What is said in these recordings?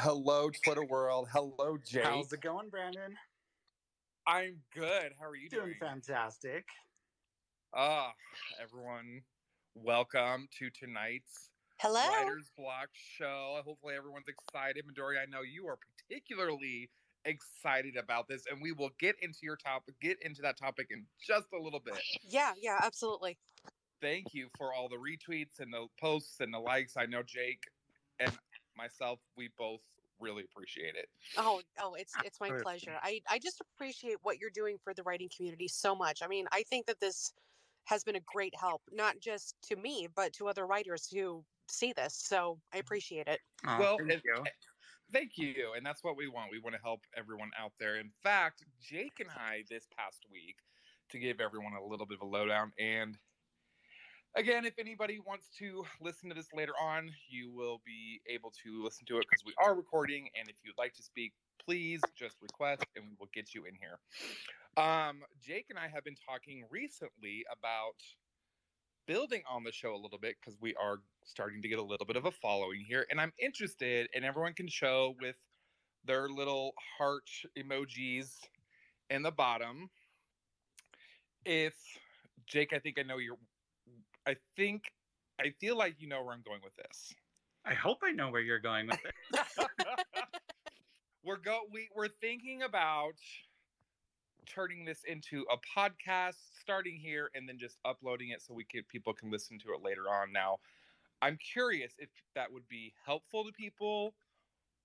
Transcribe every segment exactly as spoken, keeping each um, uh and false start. Hello, Twitter world. Hello, Jake. How's it going, Brandon? I'm good. How are you doing? Doing fantastic. Ah, uh, everyone, welcome to tonight's Hello Writers Block show. Hopefully everyone's excited. Midori, I know you are particularly excited about this, and we will get into your topic, get into that topic in just a little bit. Yeah, yeah, absolutely. Thank you for all the retweets and the posts and the likes. I know Jake and myself, we both really appreciate it. Oh, oh, it's it's my pleasure. I, I just appreciate what you're doing for the writing community so much. I mean, I think that this has been a great help, not just to me, but to other writers who see this. So I appreciate it. Oh, well, thank you. Thank you. And that's what we want. We want to help everyone out there. In fact, Jake and I this past week, to give everyone a little bit of a lowdown, and again, if anybody wants to listen to this later on, you will be able to listen to it because we are recording. And if you'd like to speak, please just request and we will get you in here. Um, Jake and I have been talking recently about building on the show a little bit because we are starting to get a little bit of a following here. And I'm interested, and everyone can show with their little heart emojis in the bottom. If, Jake, I think I know you're... I think, I feel like you know where I'm going with this. I hope I know where you're going with it. we're go, we, we're thinking about turning this into a podcast, starting here, and then just uploading it so we can, people can listen to it later on. Now, I'm curious if that would be helpful to people,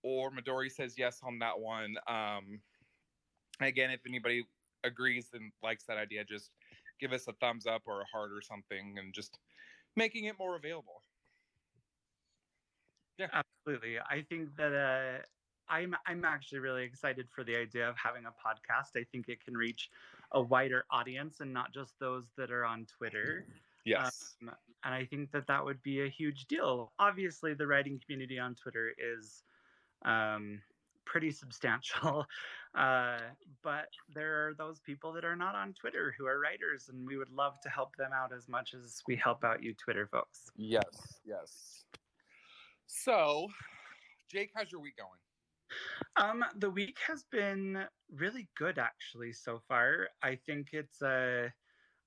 or Midori says yes on that one. Um, again, if anybody agrees and likes that idea, just give us a thumbs up or a heart or something, and just making it more available. Yeah, absolutely. I think that uh, I'm I'm actually really excited for the idea of having a podcast. I think it can reach a wider audience and not just those that are on Twitter. Yes, um, and I think that that would be a huge deal. Obviously, the writing community on Twitter is um, pretty substantial, uh, but there are those people that are not on Twitter who are writers, and we would love to help them out as much as we help out you Twitter folks. Yes, yes. So, Jake, how's your week going? Um, the week has been really good, actually, so far. I think it's uh,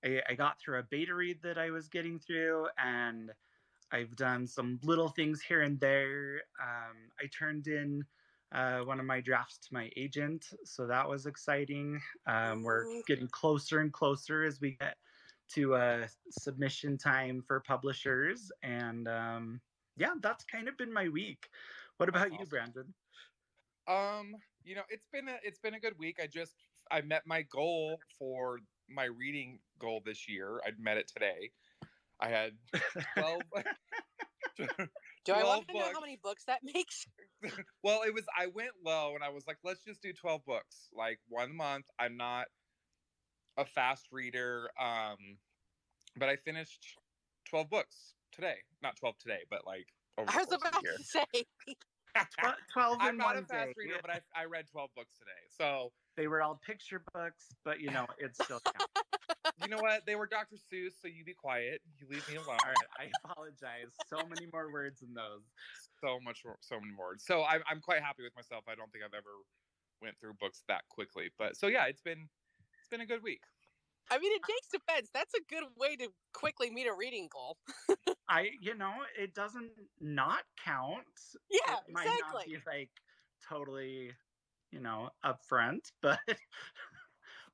I, I got through a beta read that I was getting through, and I've done some little things here and there. Um, I turned in Uh, one of my drafts to my agent, so that was exciting. Um, we're getting closer and closer as we get to uh, submission time for publishers, and um, yeah, that's kind of been my week. What about that's you, awesome. Brandon? Um, you know, it's been a it's been a good week. I just I met my goal for my reading goal this year. I met it today. I had twelve. Do I want to books. know how many books that makes? Well, it was, I went low and I was like, let's just do twelve books, like one month. I'm not a fast reader, um, but I finished twelve books today. Not twelve today, but like over I was about to say. twelve in I'm not one a fast day. reader, but I, I read twelve books today. So they were all picture books, but you know, it's still counts. You know what? They were Doctor Seuss, so you be quiet. You leave me alone. All right, I apologize. So many more words than those. So much, more, so many more words. So I'm, I'm quite happy with myself. I don't think I've ever went through books that quickly. But so yeah, it's been, it's been a good week. I mean, in Jake's defense, that's a good way to quickly meet a reading goal. I, you know, it doesn't not count. Yeah, it might exactly. Not be like totally, you know, upfront, but,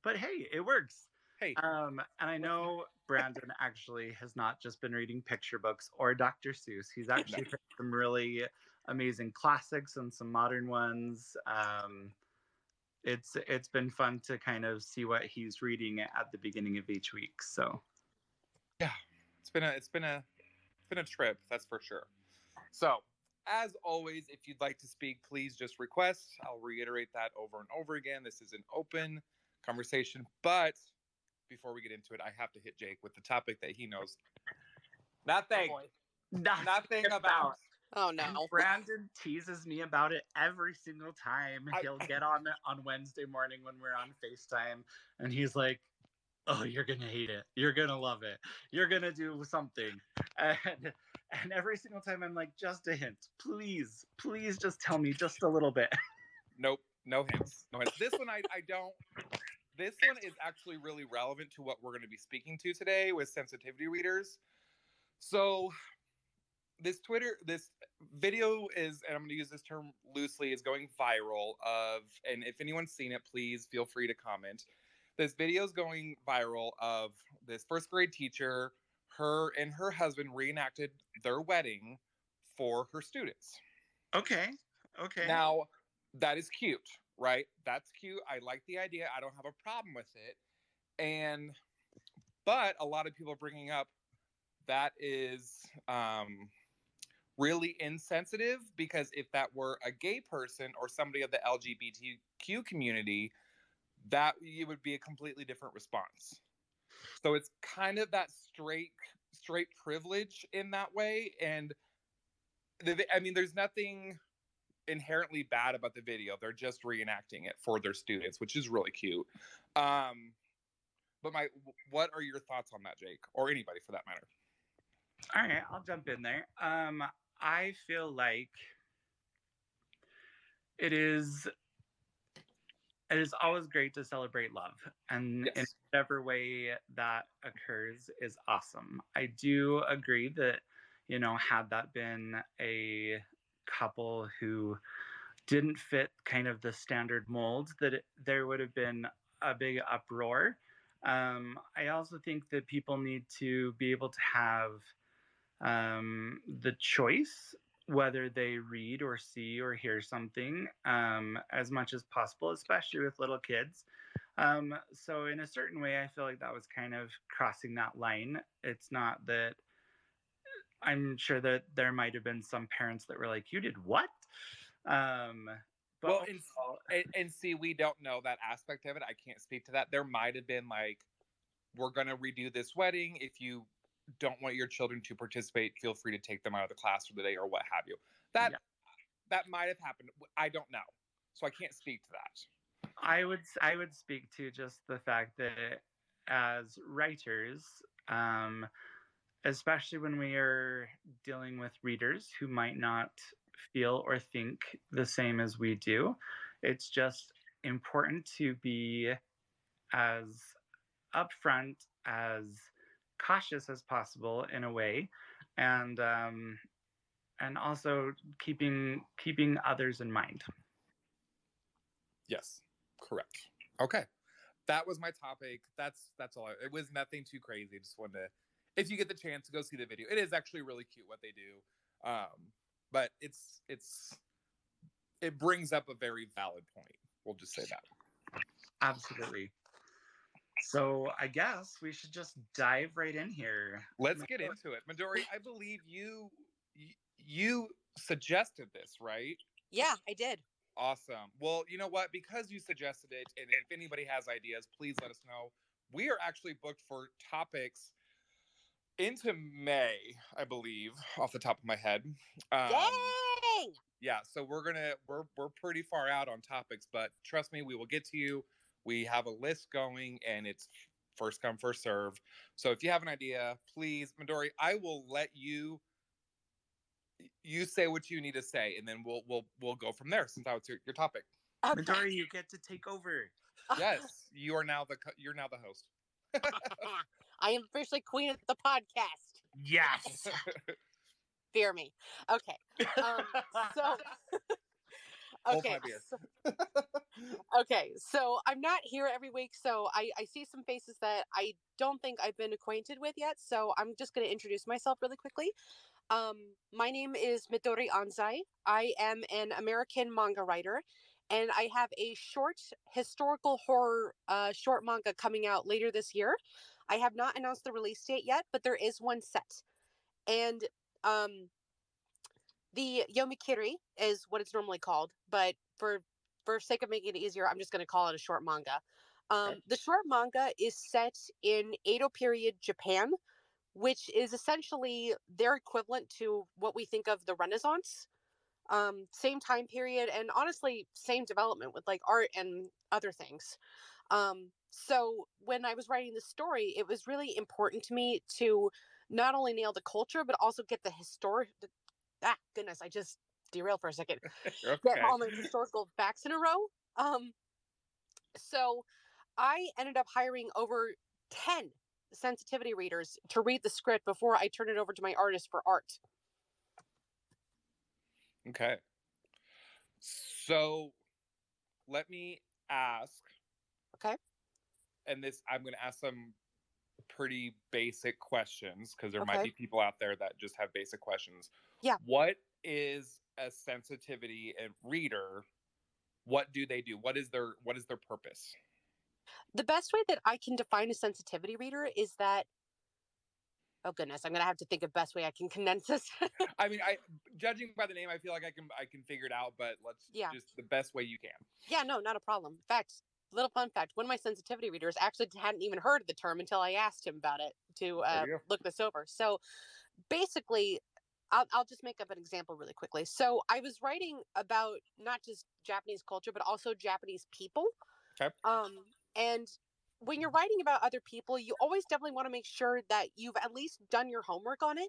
but hey, it works. Hey. Um, and I know Brandon actually has not just been reading picture books or Doctor Seuss. He's actually read some really amazing classics and some modern ones. Um, it's it's been fun to kind of see what he's reading at the beginning of each week. So, yeah, it's been a it's been a it's been a trip, that's for sure. So, as always, if you'd like to speak, please just request. I'll reiterate that over and over again. This is an open conversation, but before we get into it, I have to hit Jake with the topic that he knows nothing, oh nothing, nothing about. Oh no! And Brandon teases me about it every single time. I, He'll get on on Wednesday morning when we're on FaceTime, and he's like, oh, you're going to hate it. You're going to love it. You're going to do something. And, and every single time I'm like, just a hint. Please, please just tell me just a little bit. Nope. No hints. No hints. This one, I, I don't. This one is actually really relevant to what we're going to be speaking to today with sensitivity readers. So this Twitter, this video is, and I'm going to use this term loosely, is going viral of, and if anyone's seen it, please feel free to comment. This video is going viral of this first grade teacher, her and her husband reenacted their wedding for her students. Okay. Okay. Now, that is cute, right? That's cute. I like the idea. I don't have a problem with it. And, but a lot of people are bringing up that is um, really insensitive, because if that were a gay person or somebody of the L G B T Q community, that it would be a completely different response. So it's kind of that straight, straight privilege in that way. And the, I mean, there's nothing inherently bad about the video. They're just reenacting it for their students, which is really cute. Um, but my, what are your thoughts on that, Jake, or anybody for that matter? All right, I'll jump in there. Um, I feel like it is. It is always great to celebrate love, and yes, in whatever way that occurs is awesome. I do agree that, you know, had that been a couple who didn't fit kind of the standard mold, that it, there would have been a big uproar. Um, I also think that people need to be able to have um, the choice whether they read or see or hear something um, as much as possible, especially with little kids. Um, so in a certain way, I feel like that was kind of crossing that line. It's not that, I'm sure that there might have been some parents that were like, "You did what?" Um, but well, and, and, and see, we don't know that aspect of it. I can't speak to that. There might have been like, "We're going to redo this wedding. If you don't want your children to participate, feel free to take them out of the class for the day," or what have you. That yeah. that might have happened. I don't know, so I can't speak to that. I would I would speak to just the fact that as writers, Um, especially when we are dealing with readers who might not feel or think the same as we do, it's just important to be as upfront, as cautious as possible in a way, and um, and also keeping keeping others in mind. Yes, correct. Okay, that was my topic. That's that's all. I, it was nothing too crazy. Just wanted to, if you get the chance, to go see the video. It is actually really cute what they do. Um, but it's it's it brings up a very valid point. We'll just say that. Absolutely. So I guess we should just dive right in here. Let's get into it. Midori, I believe you you suggested this, right? Yeah, I did. Awesome. Well, you know what? Because you suggested it, and if anybody has ideas, please let us know. We are actually booked for topics into May, I believe, off the top of my head. Um, Yay! Yeah, so we're gonna we're we're pretty far out on topics, but trust me, we will get to you. We have a list going, and it's first come, first serve. So if you have an idea, please, Midori, I will let you you say what you need to say, and then we'll we'll we'll go from there. Since that was your, your topic, okay. Midori, you get to take over. Yes, you are now the you're now the host. I am officially queen of the podcast. Yes. Fear me. Okay. Um, so, okay. So, okay. So I'm not here every week. So I, I see some faces that I don't think I've been acquainted with yet. So I'm just going to introduce myself really quickly. Um, my name is Midori Anzai. I am an American manga writer. And I have a short historical horror uh, short manga coming out later this year. I have not announced the release date yet, but there is one set. And um, the Yomikiri is what it's normally called, but for, for sake of making it easier, I'm just going to call it a short manga. Um, the short manga is set in Edo period Japan, which is essentially their equivalent to what we think of the Renaissance. Um, same time period, and honestly, same development with like art and other things. Um, So when I was writing the story, it was really important to me to not only nail the culture, but also get the historic. Ah, goodness, I just derailed for a second. Okay. Get all my historical facts in a row. Um, so I ended up hiring over ten sensitivity readers to read the script before I turned it over to my artist for art. Okay. So let me ask. Okay. And this, I'm going to ask some pretty basic questions because there okay. might be people out there that just have basic questions. Yeah. What is a sensitivity reader? What do they do? What is their, what is their purpose? The best way that I can define a sensitivity reader is that, oh goodness, I'm going to have to think of best way I can condense this. I mean, I judging by the name, I feel like I can, I can figure it out, but let's yeah. just the best way you can. Yeah, no, not a problem. In fact, little fun fact, one of my sensitivity readers actually hadn't even heard of the term until I asked him about it to uh, look this over. So basically, I'll, I'll just make up an example really quickly. So I was writing about not just Japanese culture, but also Japanese people. Okay. Um, and when you're writing about other people, you always definitely want to make sure that you've at least done your homework on it.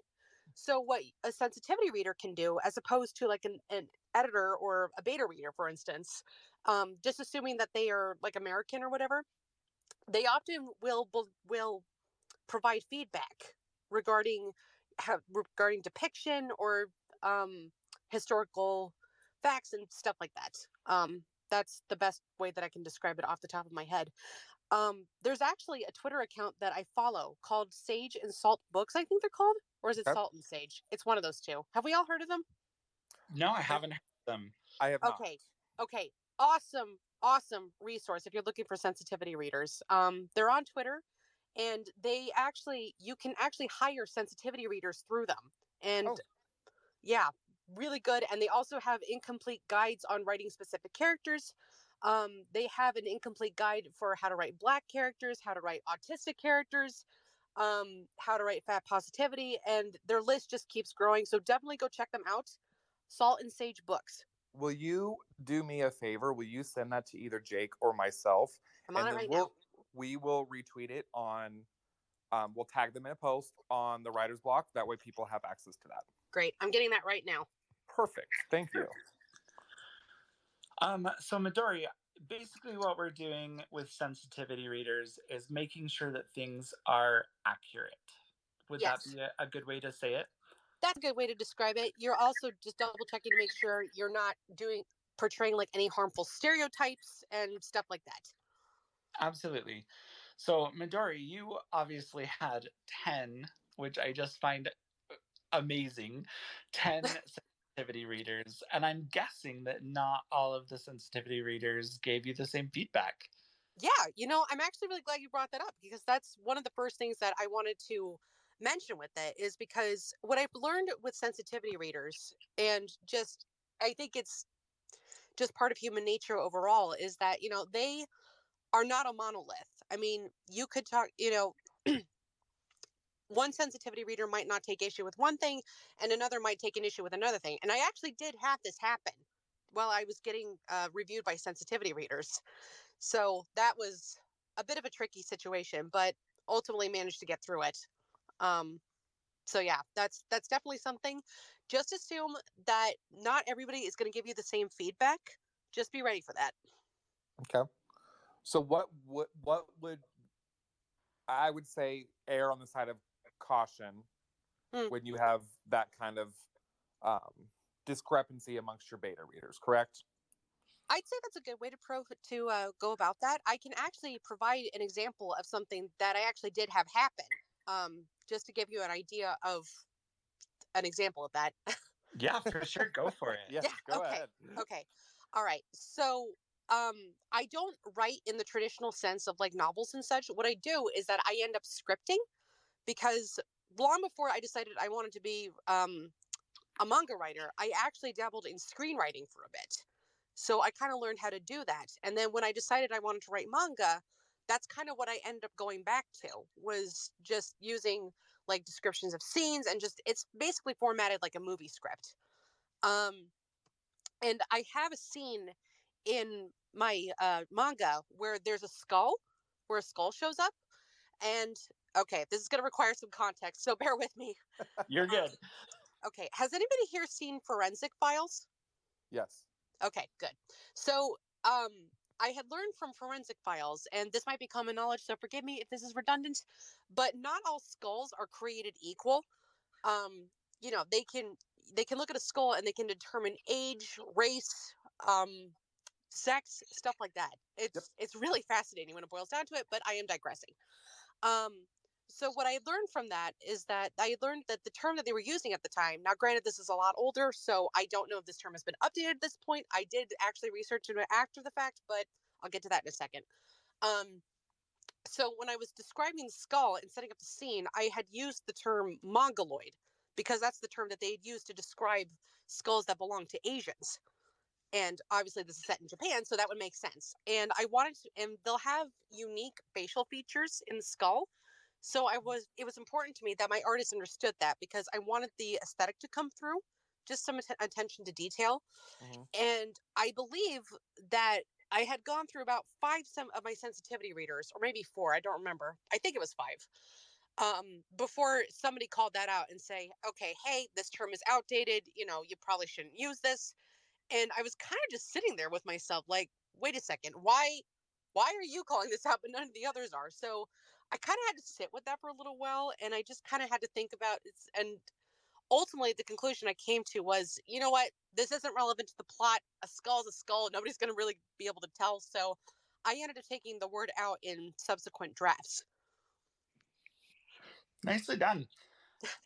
So what a sensitivity reader can do, as opposed to like an, an editor or a beta reader, for instance, um, just assuming that they are like American or whatever, they often will will provide feedback regarding how, regarding depiction or um, historical facts and stuff like that. Um, that's the best way that I can describe it off the top of my head. Um, there's actually a Twitter account that I follow called Sage and Salt Books, I think they're called. Or is it yep. Salt and Sage? It's one of those two. Have we all heard of them? No, I haven't heard of them. I have not. Okay. Okay. Awesome. Awesome resource if you're looking for sensitivity readers. Um, they're on Twitter, and they actually, you can actually hire sensitivity readers through them. And oh. yeah, really good. And they also have incomplete guides on writing specific characters. Um, they have an incomplete guide for how to write Black characters, how to write autistic characters, um how to write fat positivity, and their list just keeps growing, so definitely go check them out. Salt and Sage Books. Will you do me a favor? Will you send that to either Jake or myself? I'm on and it right we'll, now. We will retweet it on um we'll tag them in a post on the Writer's Block, that way people have access to that. Great. I'm getting that right now. Perfect. Thank you. um so Midori, basically what we're doing with sensitivity readers is making sure that things are accurate. Would yes. that be a, a good way to say it? That's a good way to describe it. You're also just double checking to make sure you're not doing portraying like any harmful stereotypes and stuff like that. Absolutely. So Midori, you obviously had ten, which I just find amazing, ten sensitivity readers, and I'm guessing that not all of the sensitivity readers gave you the same feedback. Yeah, you know, I'm actually really glad you brought that up, because that's one of the first things that I wanted to mention with it, is because what I've learned with sensitivity readers, and just I think it's just part of human nature overall, is that, you know, they are not a monolith. I mean, you could talk, you know, one sensitivity reader might not take issue with one thing, and another might take an issue with another thing. And I actually did have this happen while I was getting uh, reviewed by sensitivity readers. So that was a bit of a tricky situation, but ultimately managed to get through it. Um, so yeah, that's that's definitely something. Just assume that not everybody is going to give you the same feedback. Just be ready for that. Okay. So what would, what would, I would say err on the side of caution mm. when you have that kind of um, discrepancy amongst your beta readers, correct? I'd say that's a good way to pro to uh, go about that. I can actually provide an example of something that I actually did have happen, um, just to give you an idea of an example of that. Yeah, for sure. Go for it. Yes, yeah, go okay. ahead. Okay. All right. So um, I don't write in the traditional sense of like novels and such. What I do is that I end up scripting, because long before I decided I wanted to be um, a manga writer, I actually dabbled in screenwriting for a bit. So I kind of learned how to do that. And then when I decided I wanted to write manga, that's kind of what I ended up going back to, was just using like descriptions of scenes, and just, it's basically formatted like a movie script. Um, and I have a scene in my uh, manga where there's a skull where a skull shows up. And okay, this is going to require some context, so bear with me. You're good. Um, okay. Has anybody here seen Forensic Files? Yes. Okay, good. So um, I had learned from Forensic Files, and this might be common knowledge, so forgive me if this is redundant, but not all skulls are created equal. Um, you know, they can they can look at a skull and they can determine age, race, um, sex, stuff like that. It's yep. It's really fascinating when it boils down to it, but I am digressing. Um, so what I learned from that is that I learned that the term that they were using at the time, now granted this is a lot older, so I don't know if this term has been updated at this point. I did actually research into it after the fact, but I'll get to that in a second. Um, so when I was describing the skull and setting up the scene, I had used the term mongoloid because that's the term that they had used to describe skulls that belong to Asians. And obviously this is set in Japan, so that would make sense. And I wanted to, and they'll have unique facial features in the skull. So I was, it was important to me that my artist understood that because I wanted the aesthetic to come through, just some att- attention to detail. Mm-hmm. And I believe that I had gone through about five some of my sensitivity readers, or maybe four, I don't remember. I think it was five. Um, before somebody called that out and say, okay, hey, this term is outdated. You know, you probably shouldn't use this. And I was kind of just sitting there with myself, like, wait a second, why, why are you calling this out, but none of the others are? So I kind of had to sit with that for a little while, and I just kind of had to think about it. And ultimately, the conclusion I came to was, you know what, this isn't relevant to the plot. A skull's a skull. Nobody's going to really be able to tell. So I ended up taking the word out in subsequent drafts. Nicely done.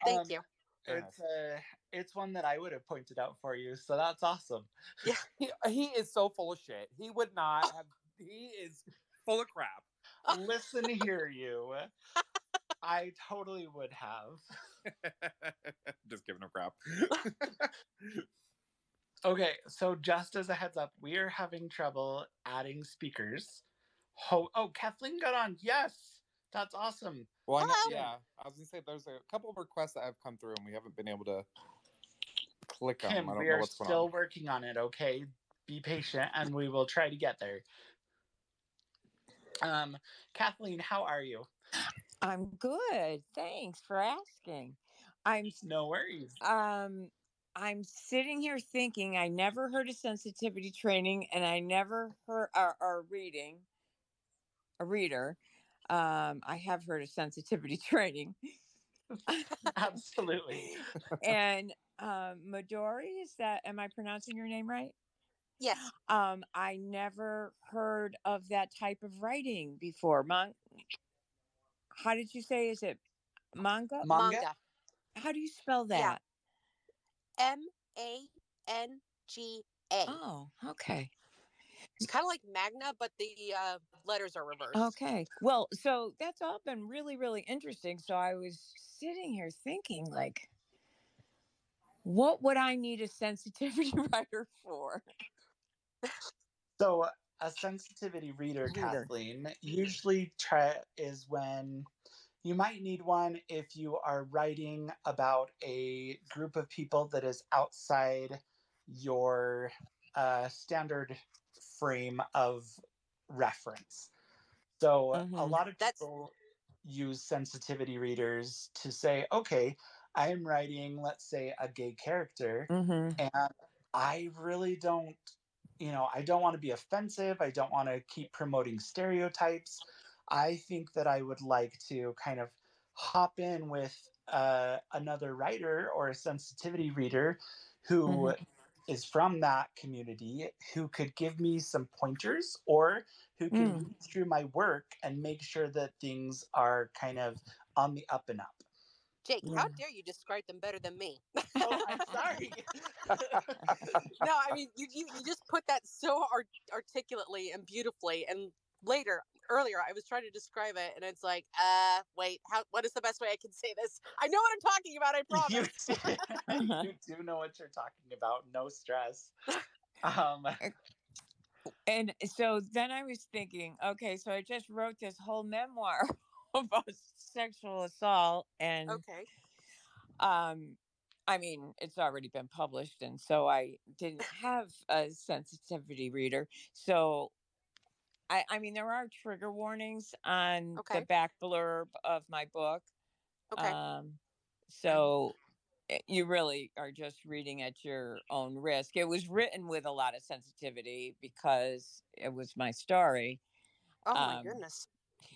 Thank um, you. It's uh, it's one that I would have pointed out for you, so that's awesome. Yeah, he, he is so full of shit. He would not oh. have. He is full of crap. Oh. Listen to hear you. I totally would have. Just giving him crap. Okay, so just as a heads up, we are having trouble adding speakers. Ho- oh, Kathleen got on. Yes, that's awesome. Well, I know, yeah, I was going to say there's a couple of requests that have come through and we haven't been able to click on them. I don't know what's going on. We are still working on it, okay? Be patient and we will try to get there. Um, Kathleen, how are you? I'm good. Thanks for asking. I'm No worries. Um, I'm sitting here thinking I never heard of sensitivity training and I never heard or, or reading, a reader. Um, I have heard of sensitivity training. Absolutely. And um, Midori, is that, am I pronouncing your name right? Yes. Um, I never heard of that type of writing before. Mon- How did you say, is it manga? Manga. How do you spell that? Yeah. M A N G A. Oh, okay. It's kind of like Magna, but the uh, letters are reversed. Okay. Well, so that's all been really, really interesting. So I was sitting here thinking, like, what would I need a sensitivity writer for? So a sensitivity reader, reader. Kathleen, usually try is when you might need one if you are writing about a group of people that is outside your uh, standard frame of reference. So mm-hmm. a lot of people That's... use sensitivity readers to say, okay, I'm writing, let's say, a gay character, mm-hmm. and I really don't, you know, I don't want to be offensive. I don't want to keep promoting stereotypes. I think that I would like to kind of hop in with uh, another writer or a sensitivity reader who mm-hmm. is from that community who could give me some pointers or who can mm. read through my work and make sure that things are kind of on the up and up. Jake, yeah. How dare you describe them better than me? Oh, I'm sorry. No, I mean, you, you you just put that so art- articulately and beautifully. And later, earlier, I was trying to describe it and it's like, uh, wait, how? What is the best way I can say this? I know what I'm talking about, I promise. You do, you do know what you're talking about. No stress. Um, and so then I was thinking, okay, so I just wrote this whole memoir about sexual assault and okay. Um, I mean, it's already been published and so I didn't have a sensitivity reader. So I, I mean, there are trigger warnings on okay. the back blurb of my book. Okay. Um, so you really are just reading at your own risk. It was written with a lot of sensitivity because it was my story. Oh, my um, goodness.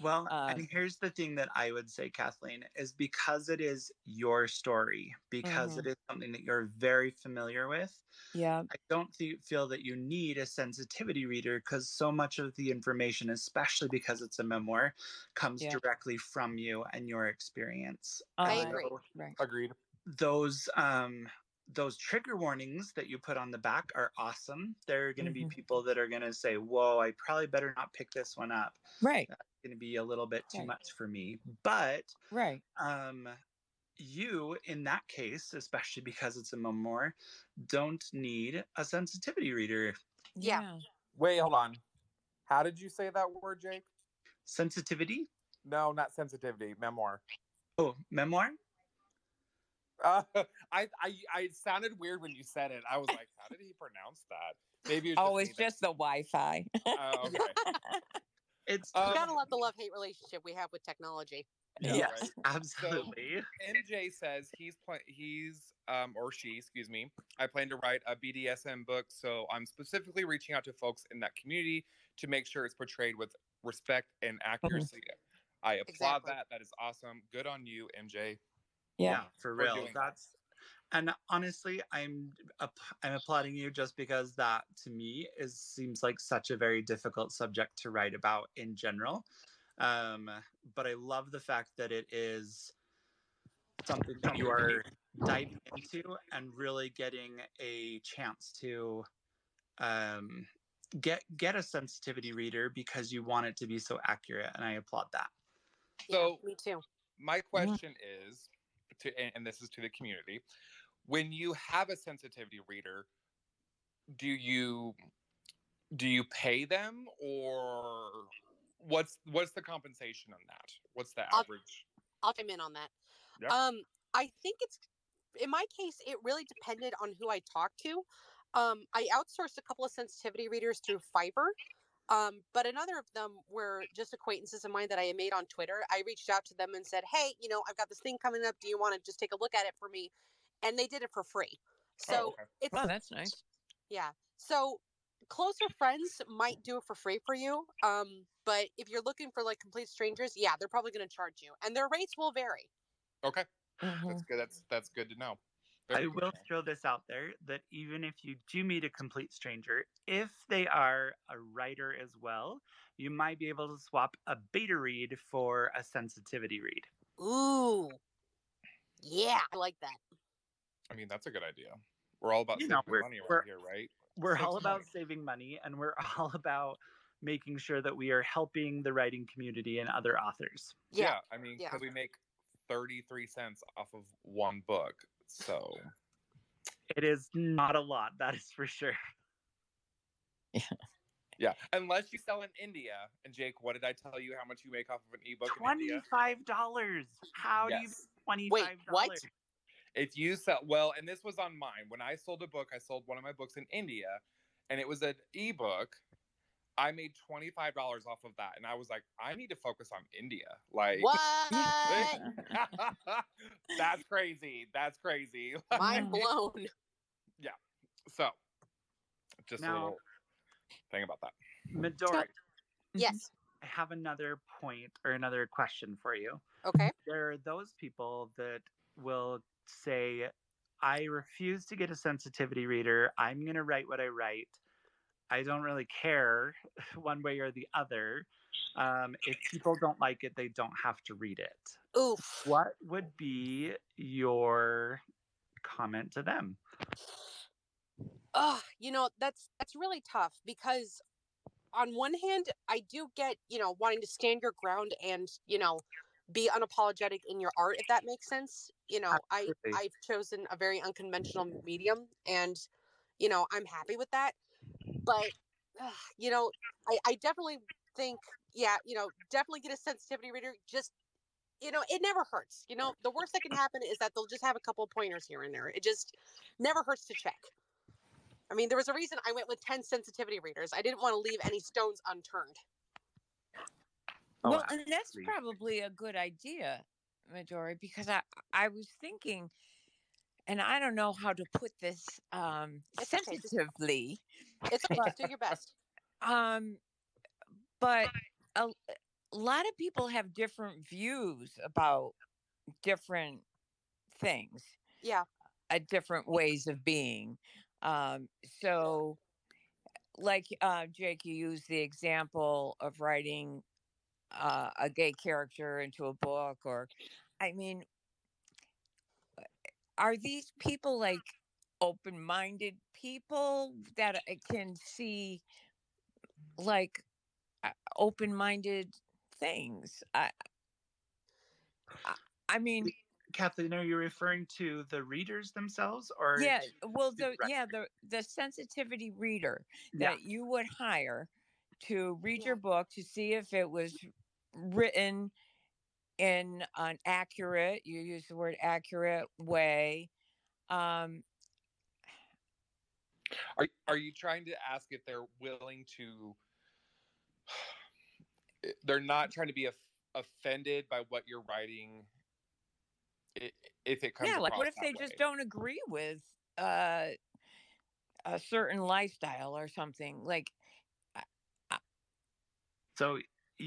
Well, uh, and here's the thing that I would say, Kathleen, is because it is your story, because mm-hmm. it is something that you're very familiar with. Yeah. I don't th- feel that you need a sensitivity reader because so much of the information, especially because it's a memoir, comes yeah. directly from you and your experience. Uh, I agree. So right. Agreed. Those um those trigger warnings that you put on the back are awesome. There are going to mm-hmm. be people that are going to say, whoa, I probably better not pick this one up. Right. That's going to be a little bit too right. much for me. But right. um, you, in that case, especially because it's a memoir, don't need a sensitivity reader. Yeah. Wait, hold on. How did you say that word, Jake? Sensitivity? No, not sensitivity. Memoir. Oh, memoir? Uh, I, I I sounded weird when you said it. I was like, how did he pronounce that? Maybe it was oh, just it's just that. the Wi-Fi. Oh, okay. It's um, gotta love the love-hate relationship we have with technology. Yeah, yes, right? Absolutely. So, M J says he's pl- he's um or she, excuse me. I plan to write a B D S M book, so I'm specifically reaching out to folks in that community to make sure it's portrayed with respect and accuracy. Mm-hmm. I applaud exactly. that. That is awesome. Good on you, M J. Yeah, yeah, for real. That's that. And honestly, I'm I'm applauding you just because that to me is seems like such a very difficult subject to write about in general. Um, but I love the fact that it is something that you are diving into and really getting a chance to um, get get a sensitivity reader because you want it to be so accurate, and I applaud that. Yeah, so me too. My question yeah. is. To, and this is to the community. When you have a sensitivity reader, do you do you pay them, or what's what's the compensation on that? What's the average? I'll come in on that. Yeah. Um, I think it's in my case, it really depended on who I talked to. Um, I outsourced a couple of sensitivity readers through Fiverr. Um, but another of them were just acquaintances of mine that I had made on Twitter. I reached out to them and said, hey, you know, I've got this thing coming up. Do you want to just take a look at it for me? And they did it for free. So oh, okay. it's, wow, that's nice. Yeah. So closer friends might do it for free for you. Um, but if you're looking for like complete strangers, yeah, they're probably going to charge you. And their rates will vary. Okay. Mm-hmm. That's good. That's, that's good to know. I will throw this out there that even if you do meet a complete stranger, if they are a writer as well, you might be able to swap a beta read for a sensitivity read. Ooh. Yeah, I like that. I mean, that's a good idea. We're all about you saving know, we're, money right here, right? We're all about saving money, and we're all about making sure that we are helping the writing community and other authors. Yeah, yeah I mean, because yeah. we make thirty-three cents off of one book. So it is not a lot, that is for sure. Yeah. Yeah. Unless you sell in India. And Jake, what did I tell you how much you make off of an ebook in India? twenty-five dollars. How yes. do you twenty-five dollars? Wait, what? If you sell well, and this was on mine. When I sold a book, I sold one of my books in India, and it was an ebook. I made twenty-five dollars off of that. And I was like, I need to focus on India. Like, what? That's crazy. That's crazy. Mind blown. Yeah. So, just now, a little thing about that. Midori. Yes. I have another point or another question for you. Okay. There are those people that will say, I refuse to get a sensitivity reader. I'm going to write what I write. I don't really care one way or the other. Um, if people don't like it, they don't have to read it. Oof. What would be your comment to them? Oh, you know, that's that's really tough because on one hand, I do get, you know, wanting to stand your ground and, you know, be unapologetic in your art, if that makes sense. You know, I, I've chosen a very unconventional medium and, you know, I'm happy with that. But, uh, you know, I, I definitely think, yeah, you know, definitely get a sensitivity reader. Just, you know, it never hurts. You know, the worst that can happen is that they'll just have a couple of pointers here and there. It just never hurts to check. I mean, there was a reason I went with ten sensitivity readers. I didn't want to leave any stones unturned. Oh, well, absolutely. And that's probably a good idea, Midori, because I, I was thinking, and I don't know how to put this um, it's sensitively. Okay. It's okay. Do your best. Um, but a, a lot of people have different views about different things. Yeah. Uh, different ways of being. Um, so, like uh, Jake, you used the example of writing Uh, a gay character into a book, or I mean, are these people like open-minded people that can see like open-minded things? I, I mean, Kathleen, are you referring to the readers themselves, or yeah, well, the, the yeah, the the sensitivity reader that yeah. you would hire to read yeah. your book to see if it was written in an accurate, you use the word accurate, way. Um, are are you trying to ask if they're willing to, they're not trying to be offended by what you're writing if it comes yeah, like what if they way? Just don't agree with uh, a certain lifestyle or something? Like, so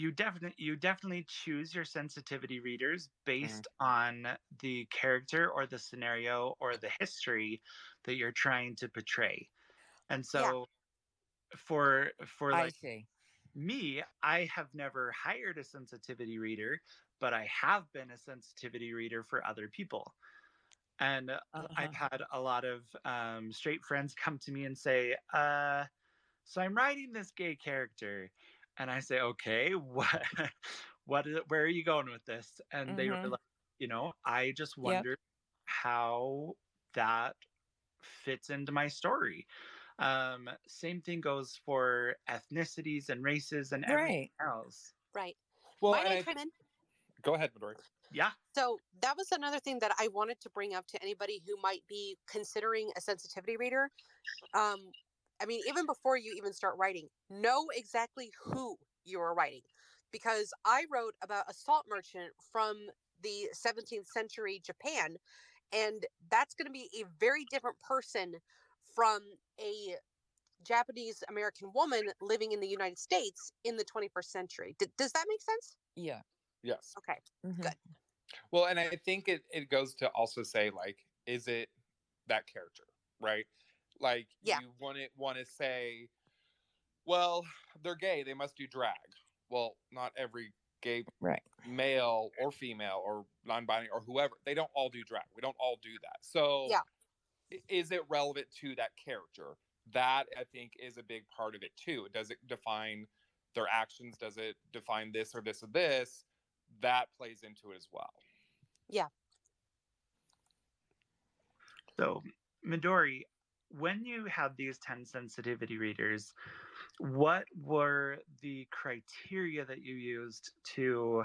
you definitely you definitely choose your sensitivity readers based mm-hmm. on the character or the scenario or the history that you're trying to portray. And so yeah. for for like I me, I have never hired a sensitivity reader, but I have been a sensitivity reader for other people. And uh-huh. I've had a lot of um, straight friends come to me and say, uh, so I'm writing this gay character. And I say, okay, what, what, is, where are you going with this? And mm-hmm. they were like, you know, I just wondered yep. how that fits into my story. Um, same thing goes for ethnicities and races and right. everything else. Right. Well, Might I, I come in? Go ahead, Midori. Yeah. So that was another thing that I wanted to bring up to anybody who might be considering a sensitivity reader. Um, I mean, even before you even start writing, know exactly who you are writing. Because I wrote about a salt merchant from the seventeenth century Japan, and that's going to be a very different person from a Japanese American woman living in the United States in the twenty-first century. D- does that make sense? Yeah. Yes. Okay. Mm-hmm. Good. Well, and I think it, it goes to also say, like, is it that character, right? Like yeah. you wouldn't want to say, well, they're gay, they must do drag. Well, not every gay right. male or female or non-binary or whoever, they don't all do drag. We don't all do that. So yeah. is it relevant to that character? That, I think, is a big part of it, too. Does it define their actions? Does it define this or this or this? That plays into it as well. Yeah. So, Midori, when you had these ten sensitivity readers, what were the criteria that you used to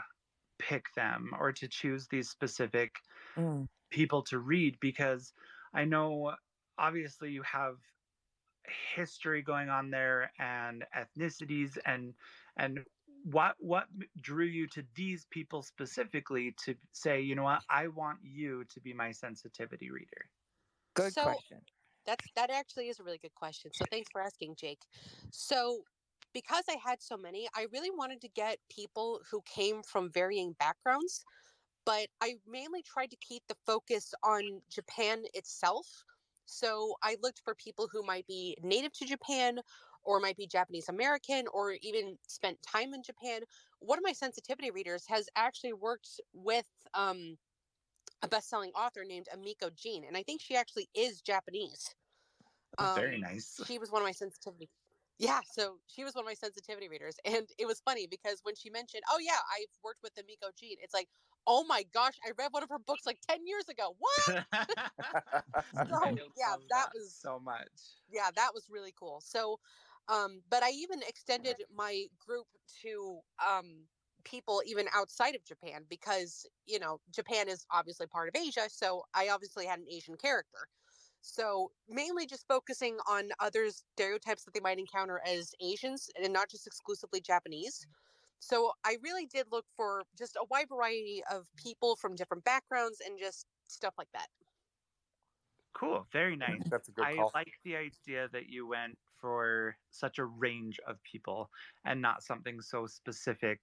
pick them or to choose these specific mm. people to read? Because I know obviously you have history going on there and ethnicities and and what what drew you to these people specifically to say, you know what, I want you to be my sensitivity reader? Good so- question. That's, that actually is a really good question. So thanks for asking, Jake. So because I had so many, I really wanted to get people who came from varying backgrounds, but I mainly tried to keep the focus on Japan itself. So I looked for people who might be native to Japan or might be Japanese American or even spent time in Japan. One of my sensitivity readers has actually worked with um, a best-selling author named Amiko Jean, and I think she actually is Japanese. Um, Very nice. She was one of my sensitivity. Yeah, so she was one of my sensitivity readers, and it was funny because when she mentioned, "Oh yeah, I've worked with Amiko Jean," it's like, "Oh my gosh, I read one of her books like ten years ago." What? so, yeah, that, that was so much. Yeah, that was really cool. So, um, but I even extended my group to um. people even outside of Japan because, you know, Japan is obviously part of Asia. So I obviously had an Asian character. So mainly just focusing on other stereotypes that they might encounter as Asians and not just exclusively Japanese. So I really did look for just a wide variety of people from different backgrounds and just stuff like that. Cool. Very nice. That's a good call. I like the idea that you went for such a range of people and not something so specific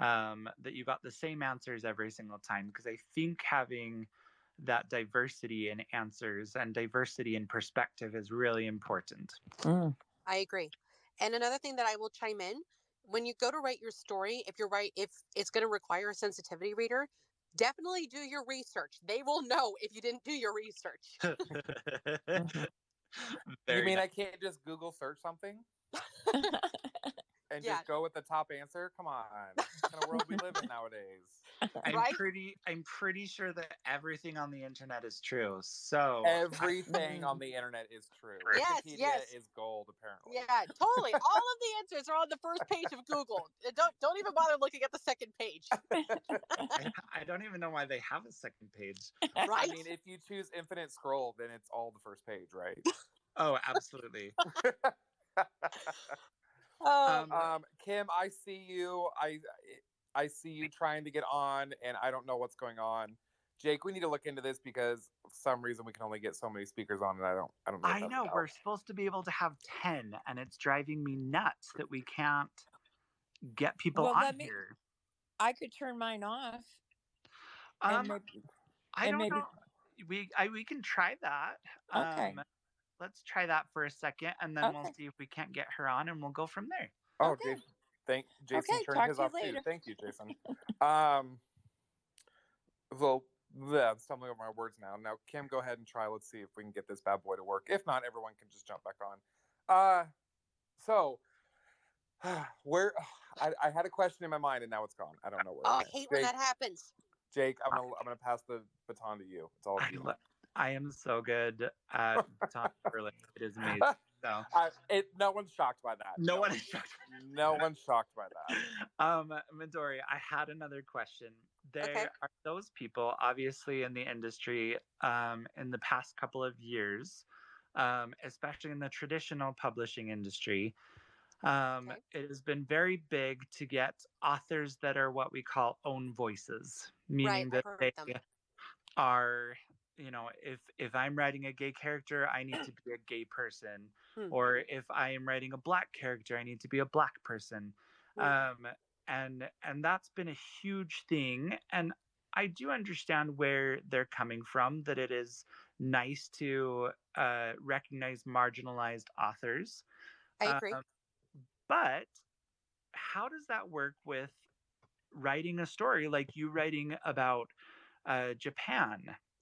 um, that you got the same answers every single time. Because I think having that diversity in answers and diversity in perspective is really important. Mm. I agree. And another thing that I will chime in, when you go to write your story, if you're right, if it's going to require a sensitivity reader, definitely do your research. They will know if you didn't do your research. You mean nice. I can't just Google search something? And yeah. just go with the top answer? Come on. What kind of world we live in nowadays? I'm right? pretty I'm pretty sure that everything on the internet is true. So everything on the internet is true. Yes, Wikipedia yes. is gold, apparently. Yeah, totally. All of the answers are on the first page of Google. Don't don't even bother looking at the second page. I, I don't even know why they have a second page. Right? I mean, if you choose infinite scroll, then it's all the first page, right? Oh, absolutely. Um, um, Kim, I see you. I I see you trying to get on, and I don't know what's going on. Jake, we need to look into this because for some reason we can only get so many speakers on, and I don't, I don't know. I know about. We're supposed to be able to have ten, and it's driving me nuts that we can't get people well, on let me, here. I could turn mine off. Um, and maybe, I and don't maybe. know. We I, we can try that. Okay. Um, Let's try that for a second, and then okay. we'll see if we can't get her on, and we'll go from there. Oh, okay. Jason, thank Jason okay, turned his off later. too. Thank you, Jason. um, well, yeah, I'm stumbling over my words now. Now, Kim, go ahead and try. Let's see if we can get this bad boy to work. If not, everyone can just jump back on. Uh, so where I, I had a question in my mind, and now it's gone. I don't know where. Oh, I hate Jake, when that happens. Jake, I'm gonna I'm gonna pass the baton to you. It's all you. I am so good at Tom Berlin. It is amazing. So I, it, no one's shocked by that. No, no one is shocked. No one's shocked by that. Um, Midori, I had another question. There okay. are those people, obviously, in the industry um, in the past couple of years, um, especially in the traditional publishing industry. Um, okay. It has been very big to get authors that are what we call own voices, meaning right, that they are... You know, if if I'm writing a gay character, I need to be a gay person. Hmm. Or if I am writing a black character, I need to be a black person. Hmm. Um, and and that's been a huge thing. And I do understand where they're coming from, that it is nice to uh, recognize marginalized authors. I agree. Um, but how does that work with writing a story like you writing about uh, Japan?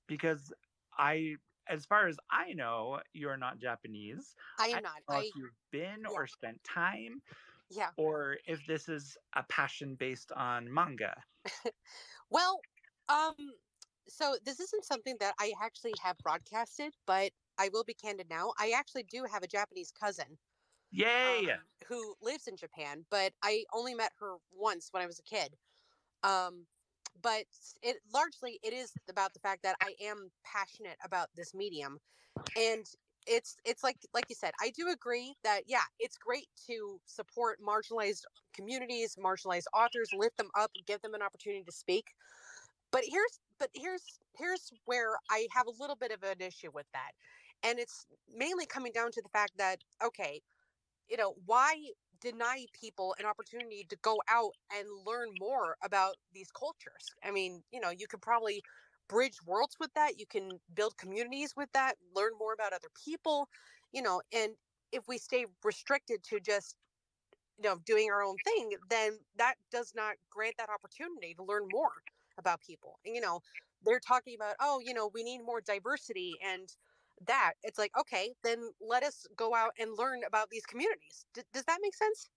Because I, as far as I know, you're not Japanese. I am I not. Know I, if you've been yeah. or spent time. Yeah. Or if this is a passion based on manga. Well, um, so this isn't something that I actually have broadcasted, but I will be candid now. I actually do have a Japanese cousin. Yay! Um, who lives in Japan, but I only met her once when I was a kid. Um. But it largely it is about the fact that I am passionate about this medium, and it's it's like like you said, I do agree that yeah, it's great to support marginalized communities, marginalized authors, lift them up, give them an opportunity to speak. But here's but here's here's where I have a little bit of an issue with that, and it's mainly coming down to the fact that okay, you know, why deny people an opportunity to go out and learn more about these cultures? I mean, you know, you could probably bridge worlds with that. You can build communities with that, learn more about other people, you know, and if we stay restricted to just, you know, doing our own thing, then that does not grant that opportunity to learn more about people. And, you know, they're talking about, oh, you know, we need more diversity and that it's like okay then let us go out and learn about these communities. D- does that make sense?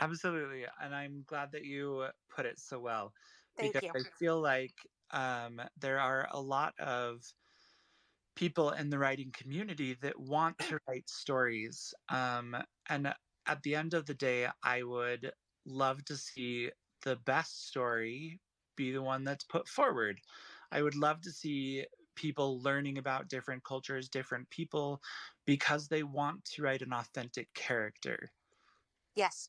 Absolutely, and I'm glad that you put it so well. Thank because you. I feel like um there are a lot of people in the writing community that want to write stories, um and at the end of the day I would love to see the best story be the one that's put forward. I would love to see people learning about different cultures, different people, because they want to write an authentic character. Yes.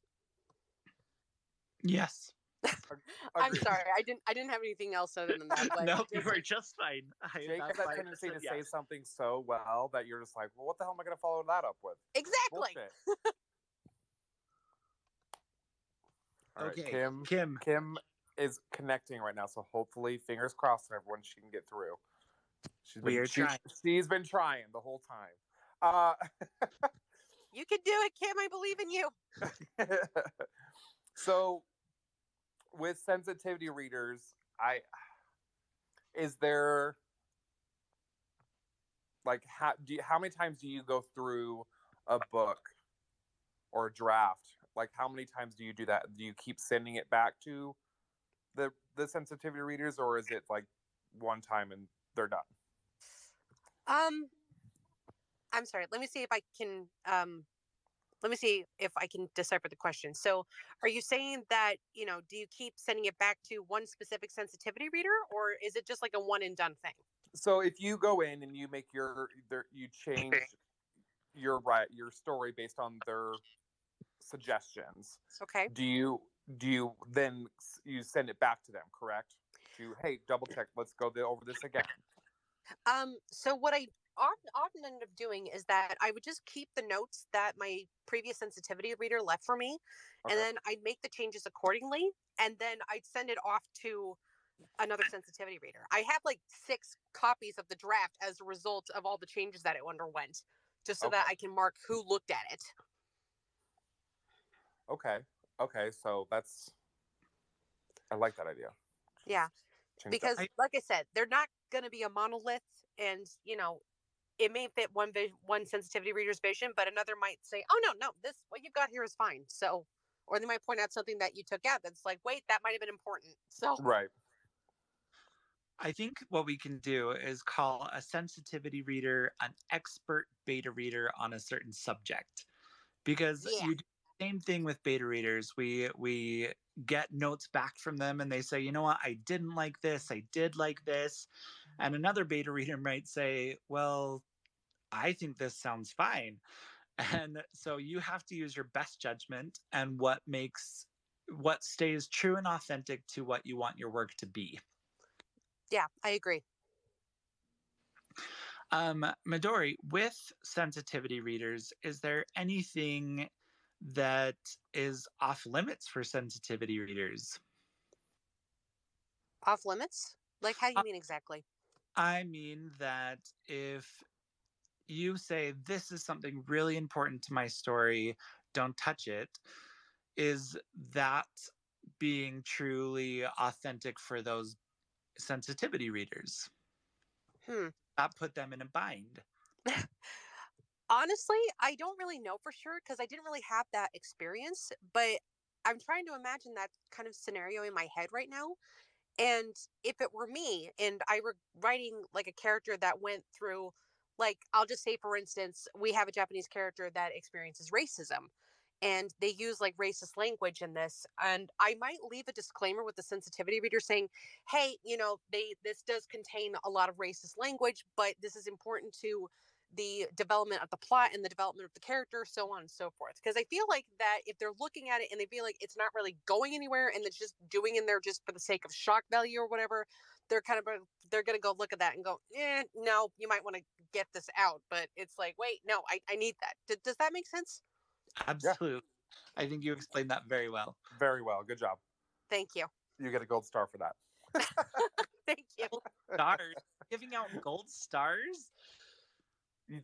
Yes. I'm sorry. I didn't. I didn't have anything else other than that. Like, no, you were just fine. Jake's that tendency to say something so well that you're just like, well, what the hell am I going to follow that up with? Exactly. All right, okay, Kim. Kim. Kim is connecting right now, so hopefully, fingers crossed, on everyone she can get through. She's been, We're she, trying. She's been trying the whole time. Uh, you can do it, Kim. I believe in you. So. With sensitivity readers, I is there like how do you, how many times do you go through a book or a draft? Like how many times do you do that? Do you keep sending it back to the the sensitivity readers, or is it like one time and they're done? Um, I'm sorry. Let me see if I can. Um. Let me see if I can decipher the question. So are you saying that, you know, do you keep sending it back to one specific sensitivity reader, or is it just like a one and done thing? So if you go in and you make your, you change your your story based on their suggestions. Okay. Do you, do you then you send it back to them, correct? To, hey, double check, let's go over this again. Um. So what I, Often, often ended up doing is that I would just keep the notes that my previous sensitivity reader left for me, okay. and then I'd make the changes accordingly, and then I'd send it off to another sensitivity reader. I have like six copies of the draft as a result of all the changes that it underwent, just so okay. that I can mark who looked at it. Okay. Okay. So that's, I like that idea. Yeah. Change because that. Like I said, they're not going to be a monolith, and you know, it may fit one one sensitivity reader's vision, but another might say, oh, no, no, this, what you've got here is fine. So, or they might point out something that you took out that's like, wait, that might have been important. So, right. I think what we can do is call a sensitivity reader an expert beta reader on a certain subject, because yeah. you do the same thing with beta readers. We, we get notes back from them and they say, you know what, I didn't like this. I did like this. And another beta reader might say, well, I think this sounds fine. And so you have to use your best judgment and what makes, what stays true and authentic to what you want your work to be. Yeah, I agree. Um, Midori, with sensitivity readers, is there anything that is off limits for sensitivity readers? Off limits? Like how do you uh, mean exactly? I mean that if you say, this is something really important to my story, don't touch it, is that being truly authentic for those sensitivity readers? Hmm. That put them in a bind. Honestly, I don't really know for sure because I didn't really have that experience, but I'm trying to imagine that kind of scenario in my head right now. And if it were me and I were writing like a character that went through, like, I'll just say, for instance, we have a Japanese character that experiences racism and they use like racist language in this. And I might leave a disclaimer with the sensitivity reader saying, hey, you know, they this does contain a lot of racist language, but this is important to the development of the plot and the development of the character, so on and so forth. Because I feel like that if they're looking at it and they feel like it's not really going anywhere and it's just doing in there just for the sake of shock value or whatever, they're kind of, they're going to go look at that and go, eh, no, you might want to get this out. But it's like, wait, no, I, I need that. D- does that make sense? Absolutely. Yeah. I think you explained that very well. Very well. Good job. Thank you. You get a gold star for that. Thank you. Stars. Giving out gold stars?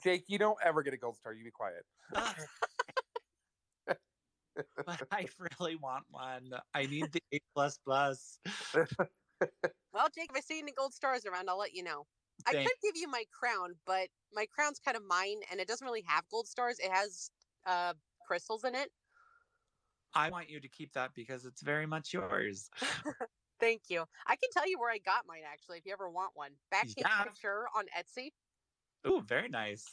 Jake, you don't ever get a gold star. You be quiet. But I really want one. I need the A plus plus. Well, Jake, if I see any gold stars around, I'll let you know. Thanks. I could give you my crown, but my crown's kind of mine, and it doesn't really have gold stars. It has uh, crystals in it. I want you to keep that because it's very much yours. Thank you. I can tell you where I got mine, actually, if you ever want one. Backhand yeah. Picture on Etsy. Oh, very nice.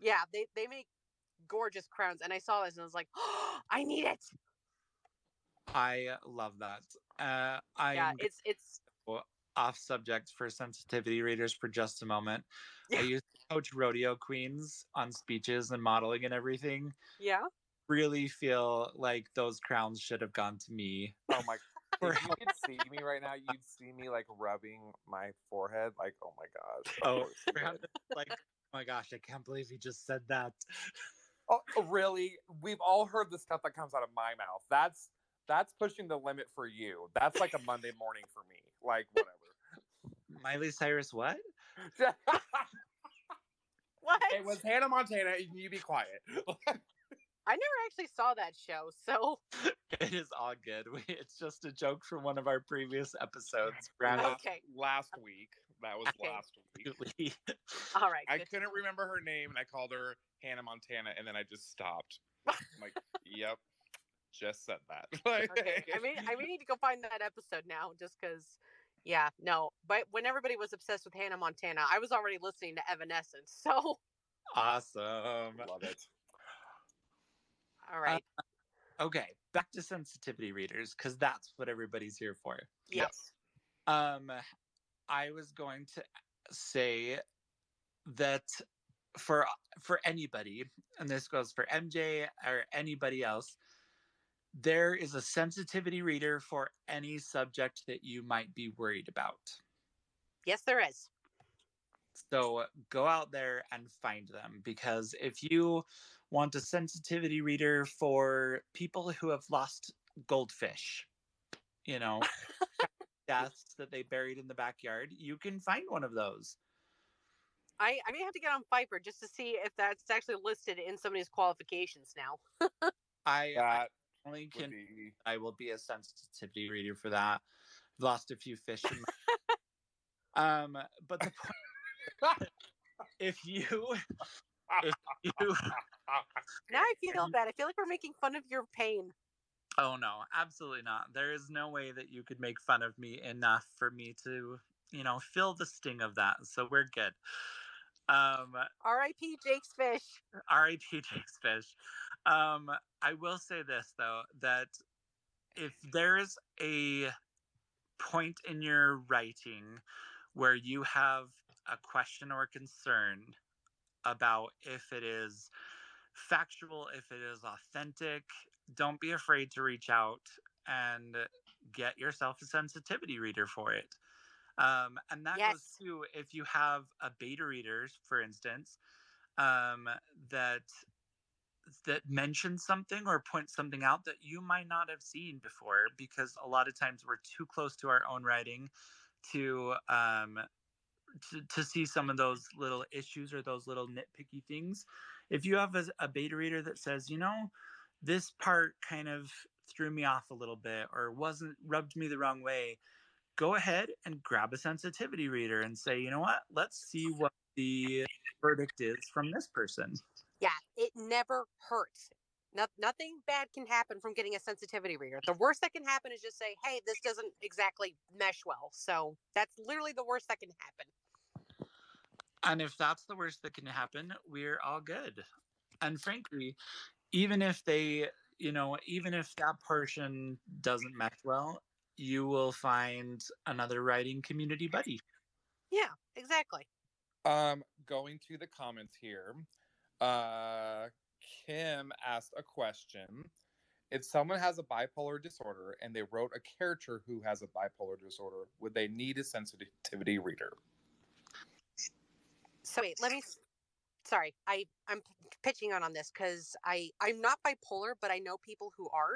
Yeah, they, they make gorgeous crowns. And I saw this and I was like, oh, I need it. I love that. Uh, I yeah, it's it's off subject for sensitivity readers for just a moment. Yeah. I used to coach rodeo queens on speeches and modeling and everything. Yeah. really feel like those crowns should have gone to me. Oh my god. If you could see me right now, you'd see me like rubbing my forehead, like, oh my gosh. Oh, oh like, oh my gosh, I can't believe he just said that. Oh, really? We've all heard the stuff that comes out of my mouth. That's that's pushing the limit for you. That's like a Monday morning for me. Like, whatever. Miley Cyrus what? What? It was Hannah Montana, and you be quiet. I never actually saw that show, so. It is all good. It's just a joke from one of our previous episodes. Okay. Last week. That was okay. Last week. All right. I couldn't remember her name, and I called her Hannah Montana, and then I just stopped. I'm like, yep, just said that. Okay. I mean, I mean, need to go find that episode now, just because. Yeah, no. But when everybody was obsessed with Hannah Montana, I was already listening to Evanescence. So awesome, love it. All right. Uh, okay, back to sensitivity readers, because that's what everybody's here for. Yes. Um. I was going to say that for for anybody, and this goes for M J or anybody else, there is a sensitivity reader for any subject that you might be worried about. Yes, there is. So go out there and find them, because if you want a sensitivity reader for people who have lost goldfish, you know, deaths that they buried in the backyard, you can find one of those. I I may have to get on Fiverr just to see if that's actually listed in somebody's qualifications now. I, I only can be... I will be a sensitivity reader for that. I've lost a few fish. In my... um, but the point, if you, if you now I feel bad. I feel like we're making fun of your pain. Oh, no, absolutely not. There is no way that you could make fun of me enough for me to, you know, feel the sting of that. So we're good. Um, R I P Jake's Fish. R I P Jake's Fish. Um, I will say this, though, that if there is a point in your writing where you have a question or concern about if it is factual, if it is authentic, don't be afraid to reach out and get yourself a sensitivity reader for it. Um, and that yes. goes to if you have a beta reader, for instance, um, that that mentions something or points something out that you might not have seen before, because a lot of times we're too close to our own writing to um, to, to see some of those little issues or those little nitpicky things. If you have a, a beta reader that says, you know, this part kind of threw me off a little bit or wasn't rubbed me the wrong way, go ahead and grab a sensitivity reader and say, you know what, let's see what the verdict is from this person. Yeah, it never hurts. No, nothing bad can happen from getting a sensitivity reader. The worst that can happen is just say, hey, this doesn't exactly mesh well. So that's literally the worst that can happen. And if that's the worst that can happen, we're all good. And frankly, even if they, you know, even if that portion doesn't mesh well, you will find another writing community buddy. Yeah, exactly. Um, going to the comments here, uh, Kim asked a question. If someone has a bipolar disorder and they wrote a character who has a bipolar disorder, would they need a sensitivity reader? So wait, let me... Sorry, I, I'm pitching on on this because I, I'm not bipolar, but I know people who are.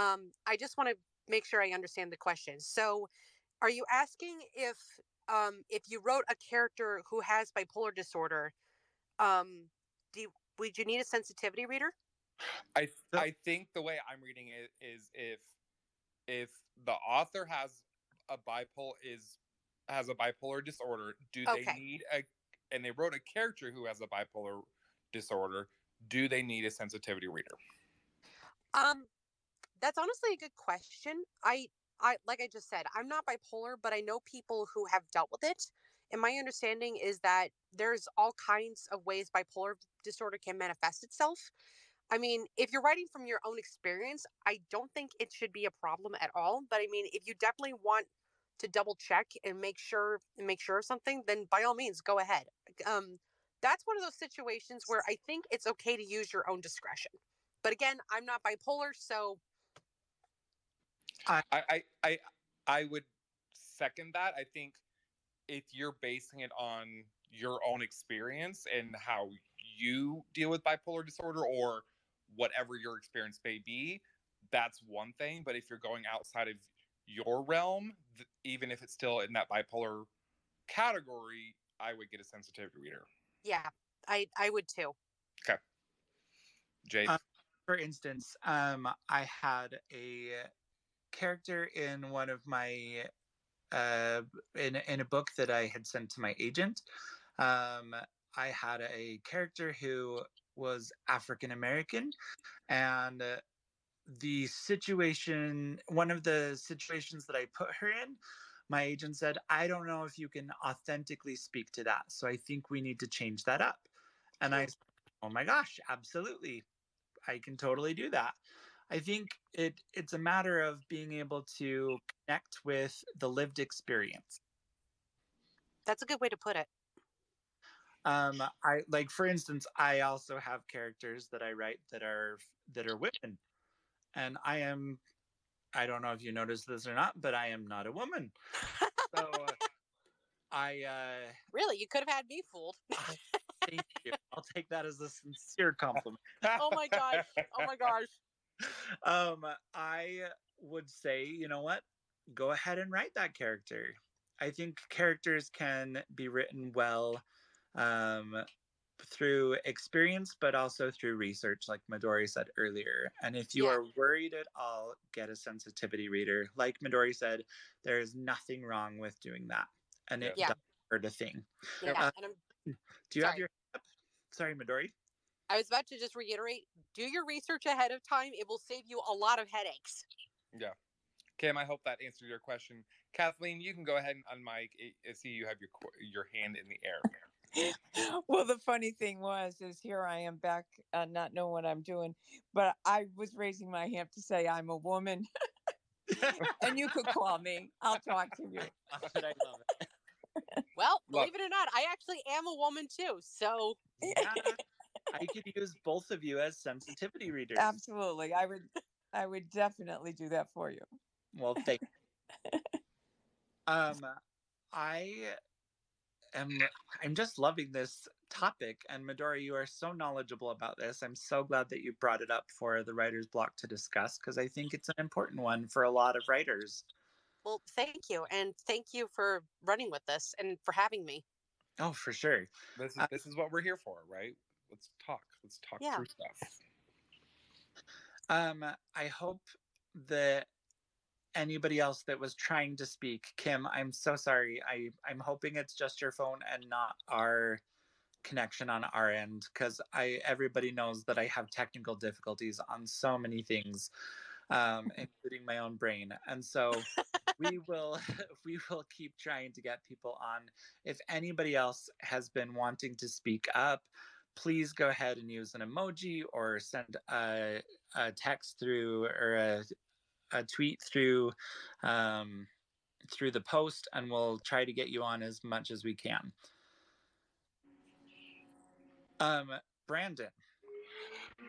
Um, I just want to make sure I understand the question. So are you asking if um, if you wrote a character who has bipolar disorder, um, do you, would you need a sensitivity reader? I I think the way I'm reading it is if if the author has a bipolar is has a bipolar disorder, do okay. they need a and they wrote a character who has a bipolar disorder, do they need a sensitivity reader? Um, that's honestly a good question. I, I, like I just said, I'm not bipolar, but I know people who have dealt with it. And my understanding is that there's all kinds of ways bipolar disorder can manifest itself. I mean, if you're writing from your own experience, I don't think it should be a problem at all. But I mean, if you definitely want to double check and make sure and make sure of something, then by all means, go ahead. Um, that's one of those situations where I think it's okay to use your own discretion. But again, I'm not bipolar, so I I I, I would second that. I think if you're basing it on your own experience and how you deal with bipolar disorder or whatever your experience may be, that's one thing. But if you're going outside of your realm, th- even if it's still in that bipolar category, I would get a sensitivity reader. Yeah, I, I would too. Okay. Jade? Um, for instance, um, I had a character in one of my... Uh, in in a book that I had sent to my agent, um, I had a character who was African American, and the situation, one of the situations that I put her in, my agent said, "I don't know if you can authentically speak to that, so I think we need to change that up." And I, oh my gosh, absolutely, I can totally do that. I think it it's a matter of being able to connect with the lived experience. That's a good way to put it. Um, I like, for instance, I also have characters that I write that are that are women, and I am, I don't know if you noticed this or not, but I am not a woman. So uh, I uh, really, you could have had me fooled. Thank you. I'll take that as a sincere compliment. Oh my gosh! Oh my gosh! Um, I would say, you know what? Go ahead and write that character. I think characters can be written well um, through experience, but also through research, like Midori said earlier. And if you yeah. are worried at all, get a sensitivity reader. Like Midori said, there is nothing wrong with doing that. And it yeah. doesn't hurt a thing. Yeah. Uh, and I'm... Do you Sorry. have your hand up? Sorry, Midori. I was about to just reiterate, do your research ahead of time. It will save you a lot of headaches. Yeah. Kim, I hope that answered your question. Kathleen, you can go ahead and unmic. I see you have your your hand in the air. Well, the funny thing was, is here I am back, uh, not knowing what I'm doing, but I was raising my hand to say I'm a woman. And you could call me. I'll talk to you. I love it. Well, believe love. it or not, I actually am a woman too, so... Yeah. I could use both of you as sensitivity readers. Absolutely. I would I would definitely do that for you. Well, thank you. Um, I am I'm just loving this topic. And Midori, you are so knowledgeable about this. I'm so glad that you brought it up for the Writer's Block to discuss, because I think it's an important one for a lot of writers. Well, thank you. And thank you for running with this and for having me. Oh, for sure. This is, uh, this is what we're here for, right? Let's talk. Let's talk yeah. through stuff. Um, I hope that anybody else that was trying to speak, Kim, I'm so sorry. I, I'm hoping it's just your phone and not our connection on our end, because I everybody knows that I have technical difficulties on so many things, um, including my own brain. And so we will we will keep trying to get people on. If anybody else has been wanting to speak up, please go ahead and use an emoji or send a, a text through or a, a tweet through um, through the post, and we'll try to get you on as much as we can. Um, Brandon.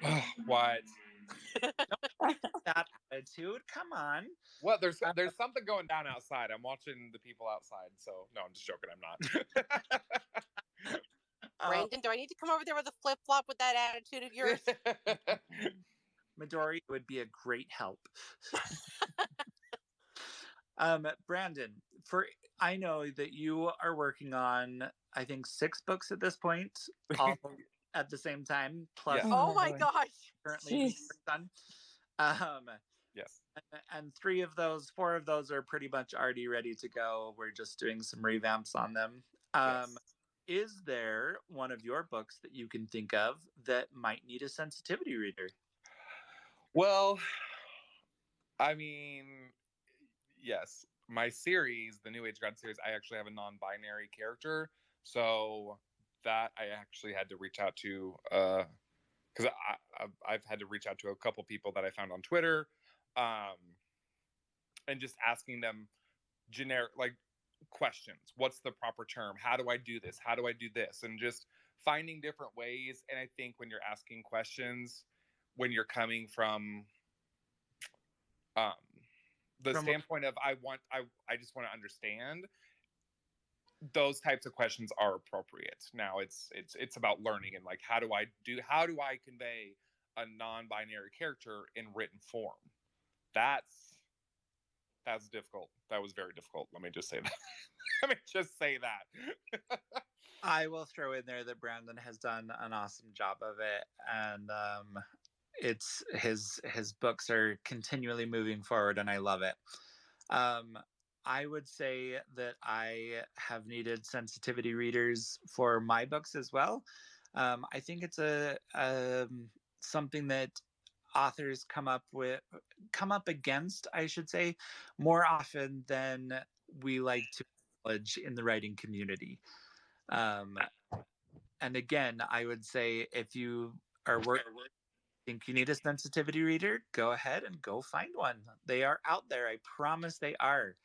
Oh, what? Don't that attitude. Come on. Well, there's there's something going down outside. I'm watching the people outside. So no, I'm just joking. I'm not. Brandon, do I need to come over there with a flip-flop with that attitude of yours? Midori would be a great help. um, Brandon, for I know that you are working on, I think, six books at this point, all at the same time. Plus, yes. Oh my gosh! Currently done. Um, yes. And three of those, four of those are pretty much already ready to go. We're just doing some revamps on them. Um, yes. Is there one of your books that you can think of that might need a sensitivity reader? Well, I mean, yes. My series, the New Age God series, I actually have a non-binary character. So that I actually had to reach out to, because uh, I've, I've had to reach out to a couple people that I found on Twitter, um, and just asking them generic, like, questions. What's the proper term? How do I do this? How do I do this? And just finding different ways. And I think when you're asking questions, when you're coming from um, the from standpoint a- of I want I I just want to understand, those types of questions are appropriate. Now it's it's it's about learning and like how do I do how do I convey a non-binary character in written form? That's that's difficult. That was very difficult. Let me just say that. Let me just say that. I will throw in there that Brandon has done an awesome job of it, and um, it's his his books are continually moving forward, and I love it. Um, I would say that I have needed sensitivity readers for my books as well. Um, I think it's a, a something that authors come up with, come up against, I should say, more often than we like to acknowledge in the writing community. Um, and again, I would say if you are working, think you need a sensitivity reader, go ahead and go find one. They are out there. I promise they are.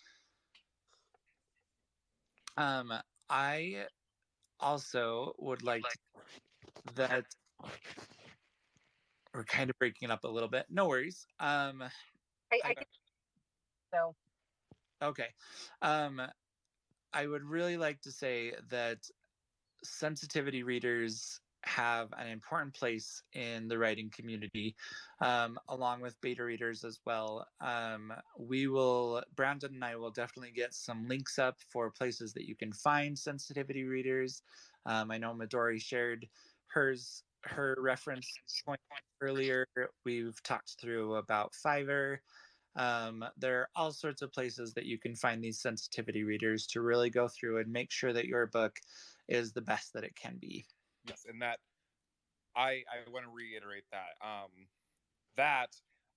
Um, I also would like to, that we're kind of breaking up a little bit. No worries. Um, I, I can, so okay. Um, I would really like to say that sensitivity readers have an important place in the writing community, um, along with beta readers as well. Um, we will, Brandon and I will definitely get some links up for places that you can find sensitivity readers. Um, I know Midori shared hers, her reference point earlier. We've talked through about Fiverr. Um, there are all sorts of places that you can find these sensitivity readers to really go through and make sure that your book is the best that it can be. Yes, and that I I want to reiterate that um, that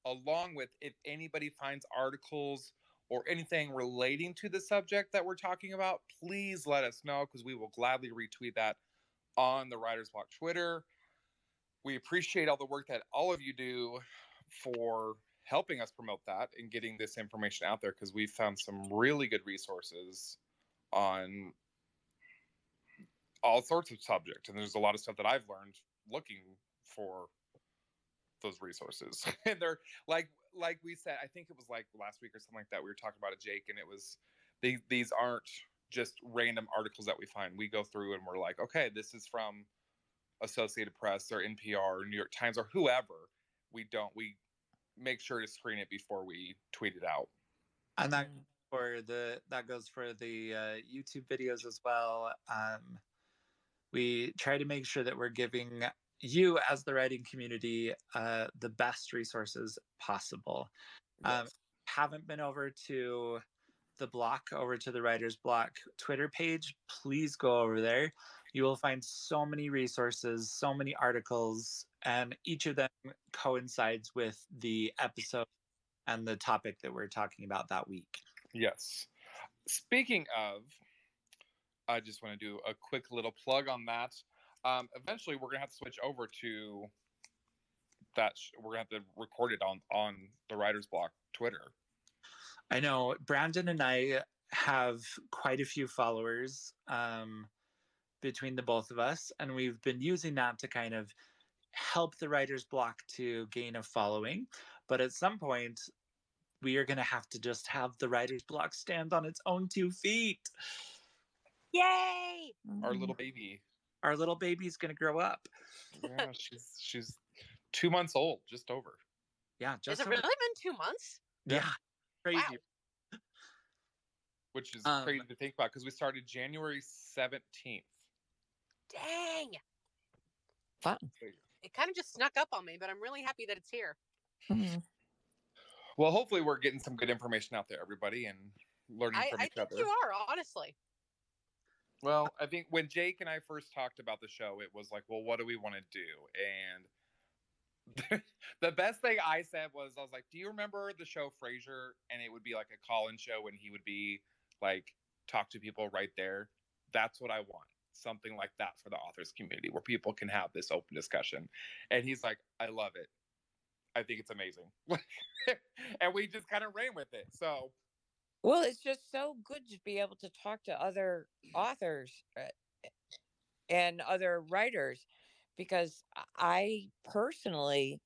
along with if anybody finds articles or anything relating to the subject that we're talking about, please let us know because we will gladly retweet that on the Writers Block Twitter. We appreciate all the work that all of you do for helping us promote that and getting this information out there because we've found some really good resources on all sorts of subjects. And there's a lot of stuff that I've learned looking for those resources. And they're like, like we said, I think it was like last week or something like that. We were talking about it, Jake, and it was, these, these aren't just random articles that we find. We go through and we're like, okay, this is from Associated Press or N P R or New York Times or whoever. We don't, we, make sure to screen it before we tweet it out. And that for the that goes for the uh, YouTube videos as well. Um, we try to make sure that we're giving you as the writing community uh, the best resources possible. Yes. Um, haven't been over to the block, over to the Writers Block Twitter page, please go over there. You will find so many resources, so many articles, and each of them coincides with the episode and the topic that we're talking about that week. Yes. Speaking of, I just want to do a quick little plug on that. Um, eventually, we're going to have to switch over to that. Sh- we're going to have to record it on, on the Writers Block Twitter. I know. Brandon and I have quite a few followers um, between the both of us, and we've been using that to kind of help the Writer's Block to gain a following, but at some point we are going to have to just have the Writer's Block stand on its own two feet. Yay! Our little baby. Our little baby's going to grow up. Yeah, she's she's two months old, just over. Yeah, just. Has it over. Really been two months? Yeah, yeah. Crazy. Wow. Which is um, crazy to think about because we started January seventeenth. Dang. Fun. It kind of just snuck up on me, but I'm really happy that it's here. Mm-hmm. Well, hopefully we're getting some good information out there, everybody, and learning I, from I each other. I think you are, honestly. Well, I think when Jake and I first talked about the show, it was like, well, what do we want to do? And the best thing I said was, I was like, do you remember the show Frasier? And it would be like a call-in show, and he would be like, talk to people right there. That's what I want. Something like that for the authors community where people can have this open discussion. And he's like, I love it. I think it's amazing. And we just kind of ran with it. So, well, it's just so good to be able to talk to other authors and other writers because I personally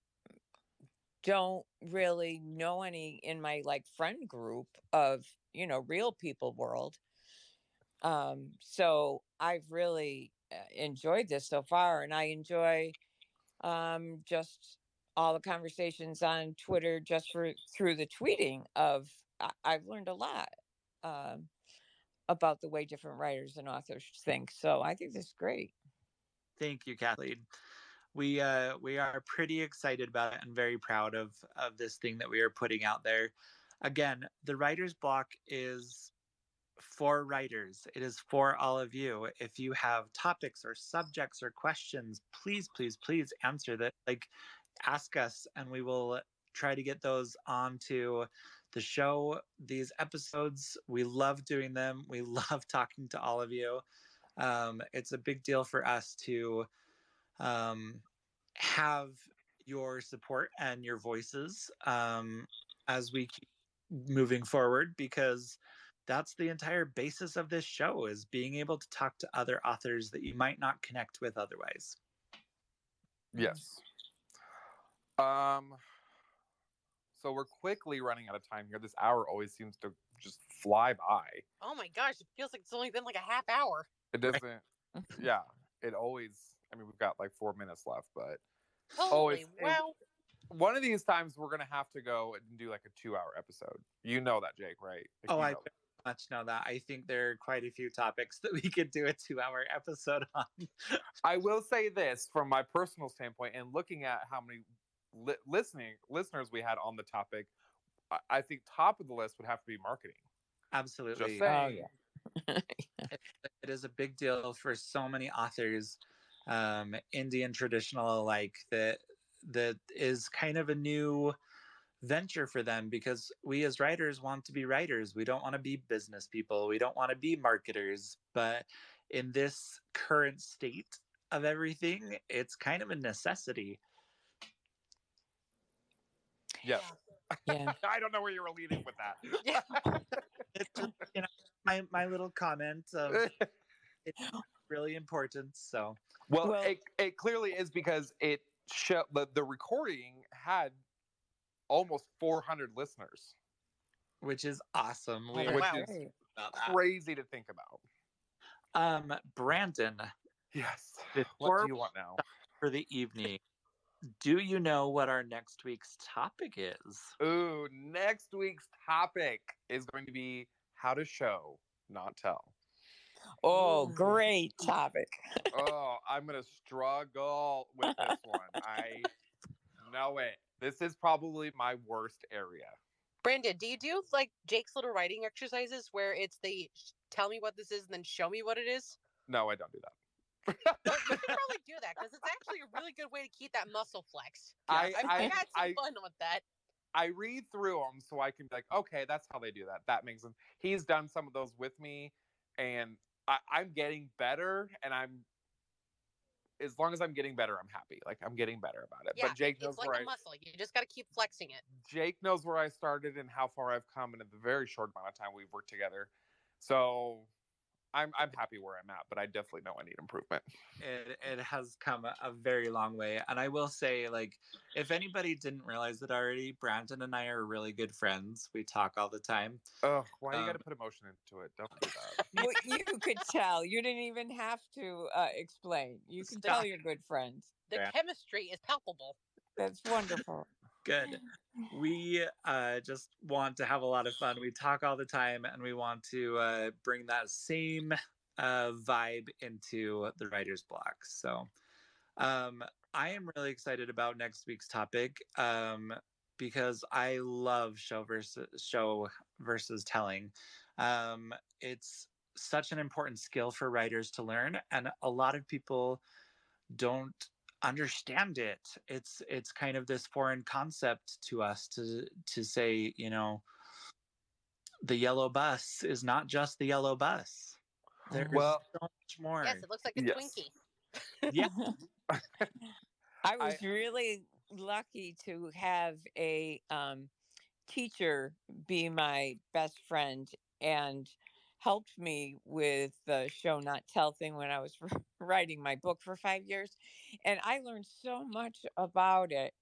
don't really know any in my like friend group of, you know, real people world. Um, so I've really enjoyed this so far, and I enjoy um, just all the conversations on Twitter just for, through the tweeting of, I, I've learned a lot um, about the way different writers and authors think. So I think this is great. Thank you, Kathleen. We uh, we are pretty excited about it and very proud of of this thing that we are putting out there. Again, the Writer's Block is for writers. It is for all of you. If you have topics or subjects or questions, please, please, please answer that. Like, ask us, and we will try to get those onto the show. These episodes, we love doing them. We love talking to all of you. Um, it's a big deal for us to um, have your support and your voices um, as we keep moving forward, because that's the entire basis of this show, is being able to talk to other authors that you might not connect with otherwise. Yes. Um, so we're quickly running out of time here. This hour always seems to just fly by. Oh my gosh, it feels like it's only been like a half hour. It doesn't. Right. Yeah, it always. I mean, we've got like four minutes left, but holy oh, wow! One of these times we're gonna have to go and do like a two-hour episode. You know that, Jake, right? Like, oh, I very much know that. I think there are quite a few topics that we could do a two-hour episode on. I will say this from my personal standpoint, and looking at how many li- listening listeners we had on the topic, I-, I think top of the list would have to be marketing. Absolutely. Just saying. Oh, yeah. It is a big deal for so many authors, um, indie and traditional alike, that that is kind of a new venture for them, because we as writers want to be writers. We don't want to be business people. We don't want to be marketers. But in this current state of everything, it's kind of a necessity. Yeah. Yeah. I don't know where you were leading with that. Yeah. It's, you know, my, my little comment of it's really important. So well, well it, it clearly is, because it show, the, the recording had almost four hundred listeners, which is awesome. We, which wow. is crazy to think about. Um, Brandon, yes. What do you want now for the evening? Do you know what our next week's topic is? Ooh, next week's topic is going to be how to show, not tell. Oh, great topic. Oh, I'm going to struggle with this one. I know it. This is probably my worst area. Brandon, do you do like Jake's little writing exercises where it's the tell me what this is and then show me what it is? No, I don't do that. You should probably do that, because it's actually a really good way to keep that muscle flexed. I, I, I had some I, fun with that. I read through them so I can be like, okay, that's how they do that. That makes sense. He's done some of those with me, and I, I'm getting better. And I'm, as long as I'm getting better, I'm happy. Like, I'm getting better about it. Yeah, but Jake knows like where a I, muscle. You just got to keep flexing it. Jake knows where I started and how far I've come, and in the very short amount of time we've worked together. So I'm I'm happy where I'm at, but I definitely know I need improvement. It it has come a, a very long way. And I will say, like, if anybody didn't realize it already, Brandon and I are really good friends. We talk all the time. Oh, why um, you gotta put emotion into it? Don't do that. Well, you could tell. You didn't even have to uh, explain. You can tell you're good friends. The yeah. chemistry is palpable. That's wonderful. Good. We uh, just want to have a lot of fun. We talk all the time, and we want to uh, bring that same uh, vibe into the Writer's Block. So um, I am really excited about next week's topic um, because I love show versus, show versus telling. Um, it's such an important skill for writers to learn, and a lot of people don't understand it. It's it's kind of this foreign concept to us to to say, you know, the yellow bus is not just the yellow bus. There's well, so much more. Yes, it looks like a Twinkie. Yes. Yeah. I was I, really lucky to have a um, teacher be my best friend and helped me with the show not tell thing when I was writing my book for five years. And I learned so much about it.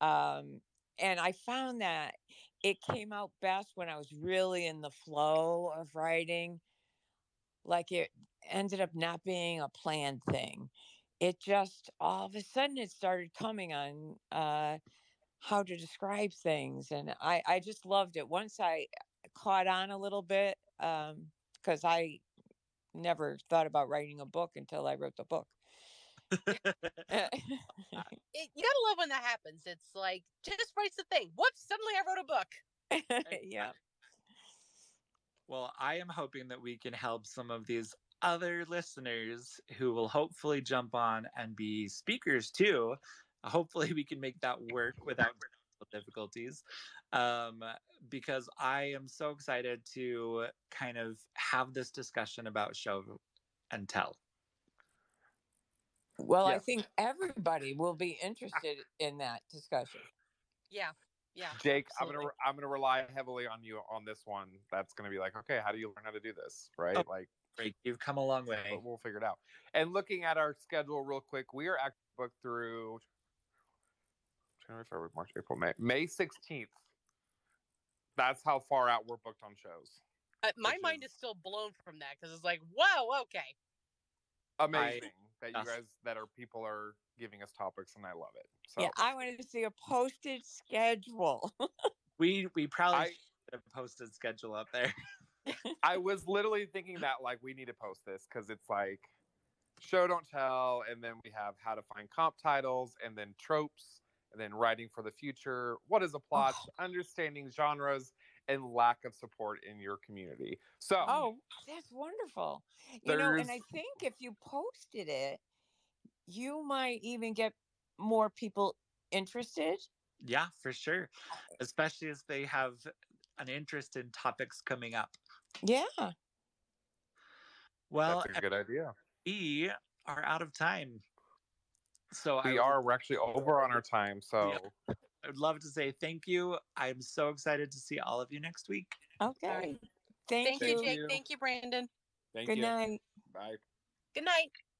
Um, And I found that it came out best when I was really in the flow of writing. Like, it ended up not being a planned thing. It just, all of a sudden, it started coming on uh, how to describe things. And I, I just loved it. Once I caught on a little bit, um, because I never thought about writing a book until I wrote the book. It, you gotta love when that happens. It's like, just writes the thing. Whoops! Suddenly, I wrote a book. Yeah. Well, I am hoping that we can help some of these other listeners who will hopefully jump on and be speakers too. Hopefully, we can make that work without difficulties, um, because I am so excited to kind of have this discussion about show and tell. Well, yes. I think everybody will be interested in that discussion. Yeah, yeah. Jake, absolutely. I'm gonna I'm gonna rely heavily on you on this one. That's gonna be like, okay, how do you learn how to do this, right? Oh, like, great. You've come a long way. But we'll figure it out. And looking at our schedule real quick, we are actually booked through January, February, March, April, May, May sixteenth. That's how far out we're booked on shows. Uh, my mind is... is still blown from that because it's like, whoa, okay, amazing. I... that you guys, that are people are giving us topics, and I love it. So yeah, I wanted to see a posted schedule. we we probably I, should have a posted schedule up there. I was literally thinking that, like, we need to post this because it's like show don't tell, and then we have how to find comp titles, and then tropes, and then writing for the future. What is a plot? Oh. Understanding genres and lack of support in your community. So, oh, that's wonderful. You know, and I think if you posted it, you might even get more people interested. Yeah, for sure. Especially as they have an interest in topics coming up. Yeah. Well, that's a good idea. We are out of time. So we I are. We're actually over on our time. So. Yeah. I would love to say thank you. I'm so excited to see all of you next week. Okay. Thank, thank you, Jake. Thank you, Brandon. Thank Good you. Good night. Bye. Good night.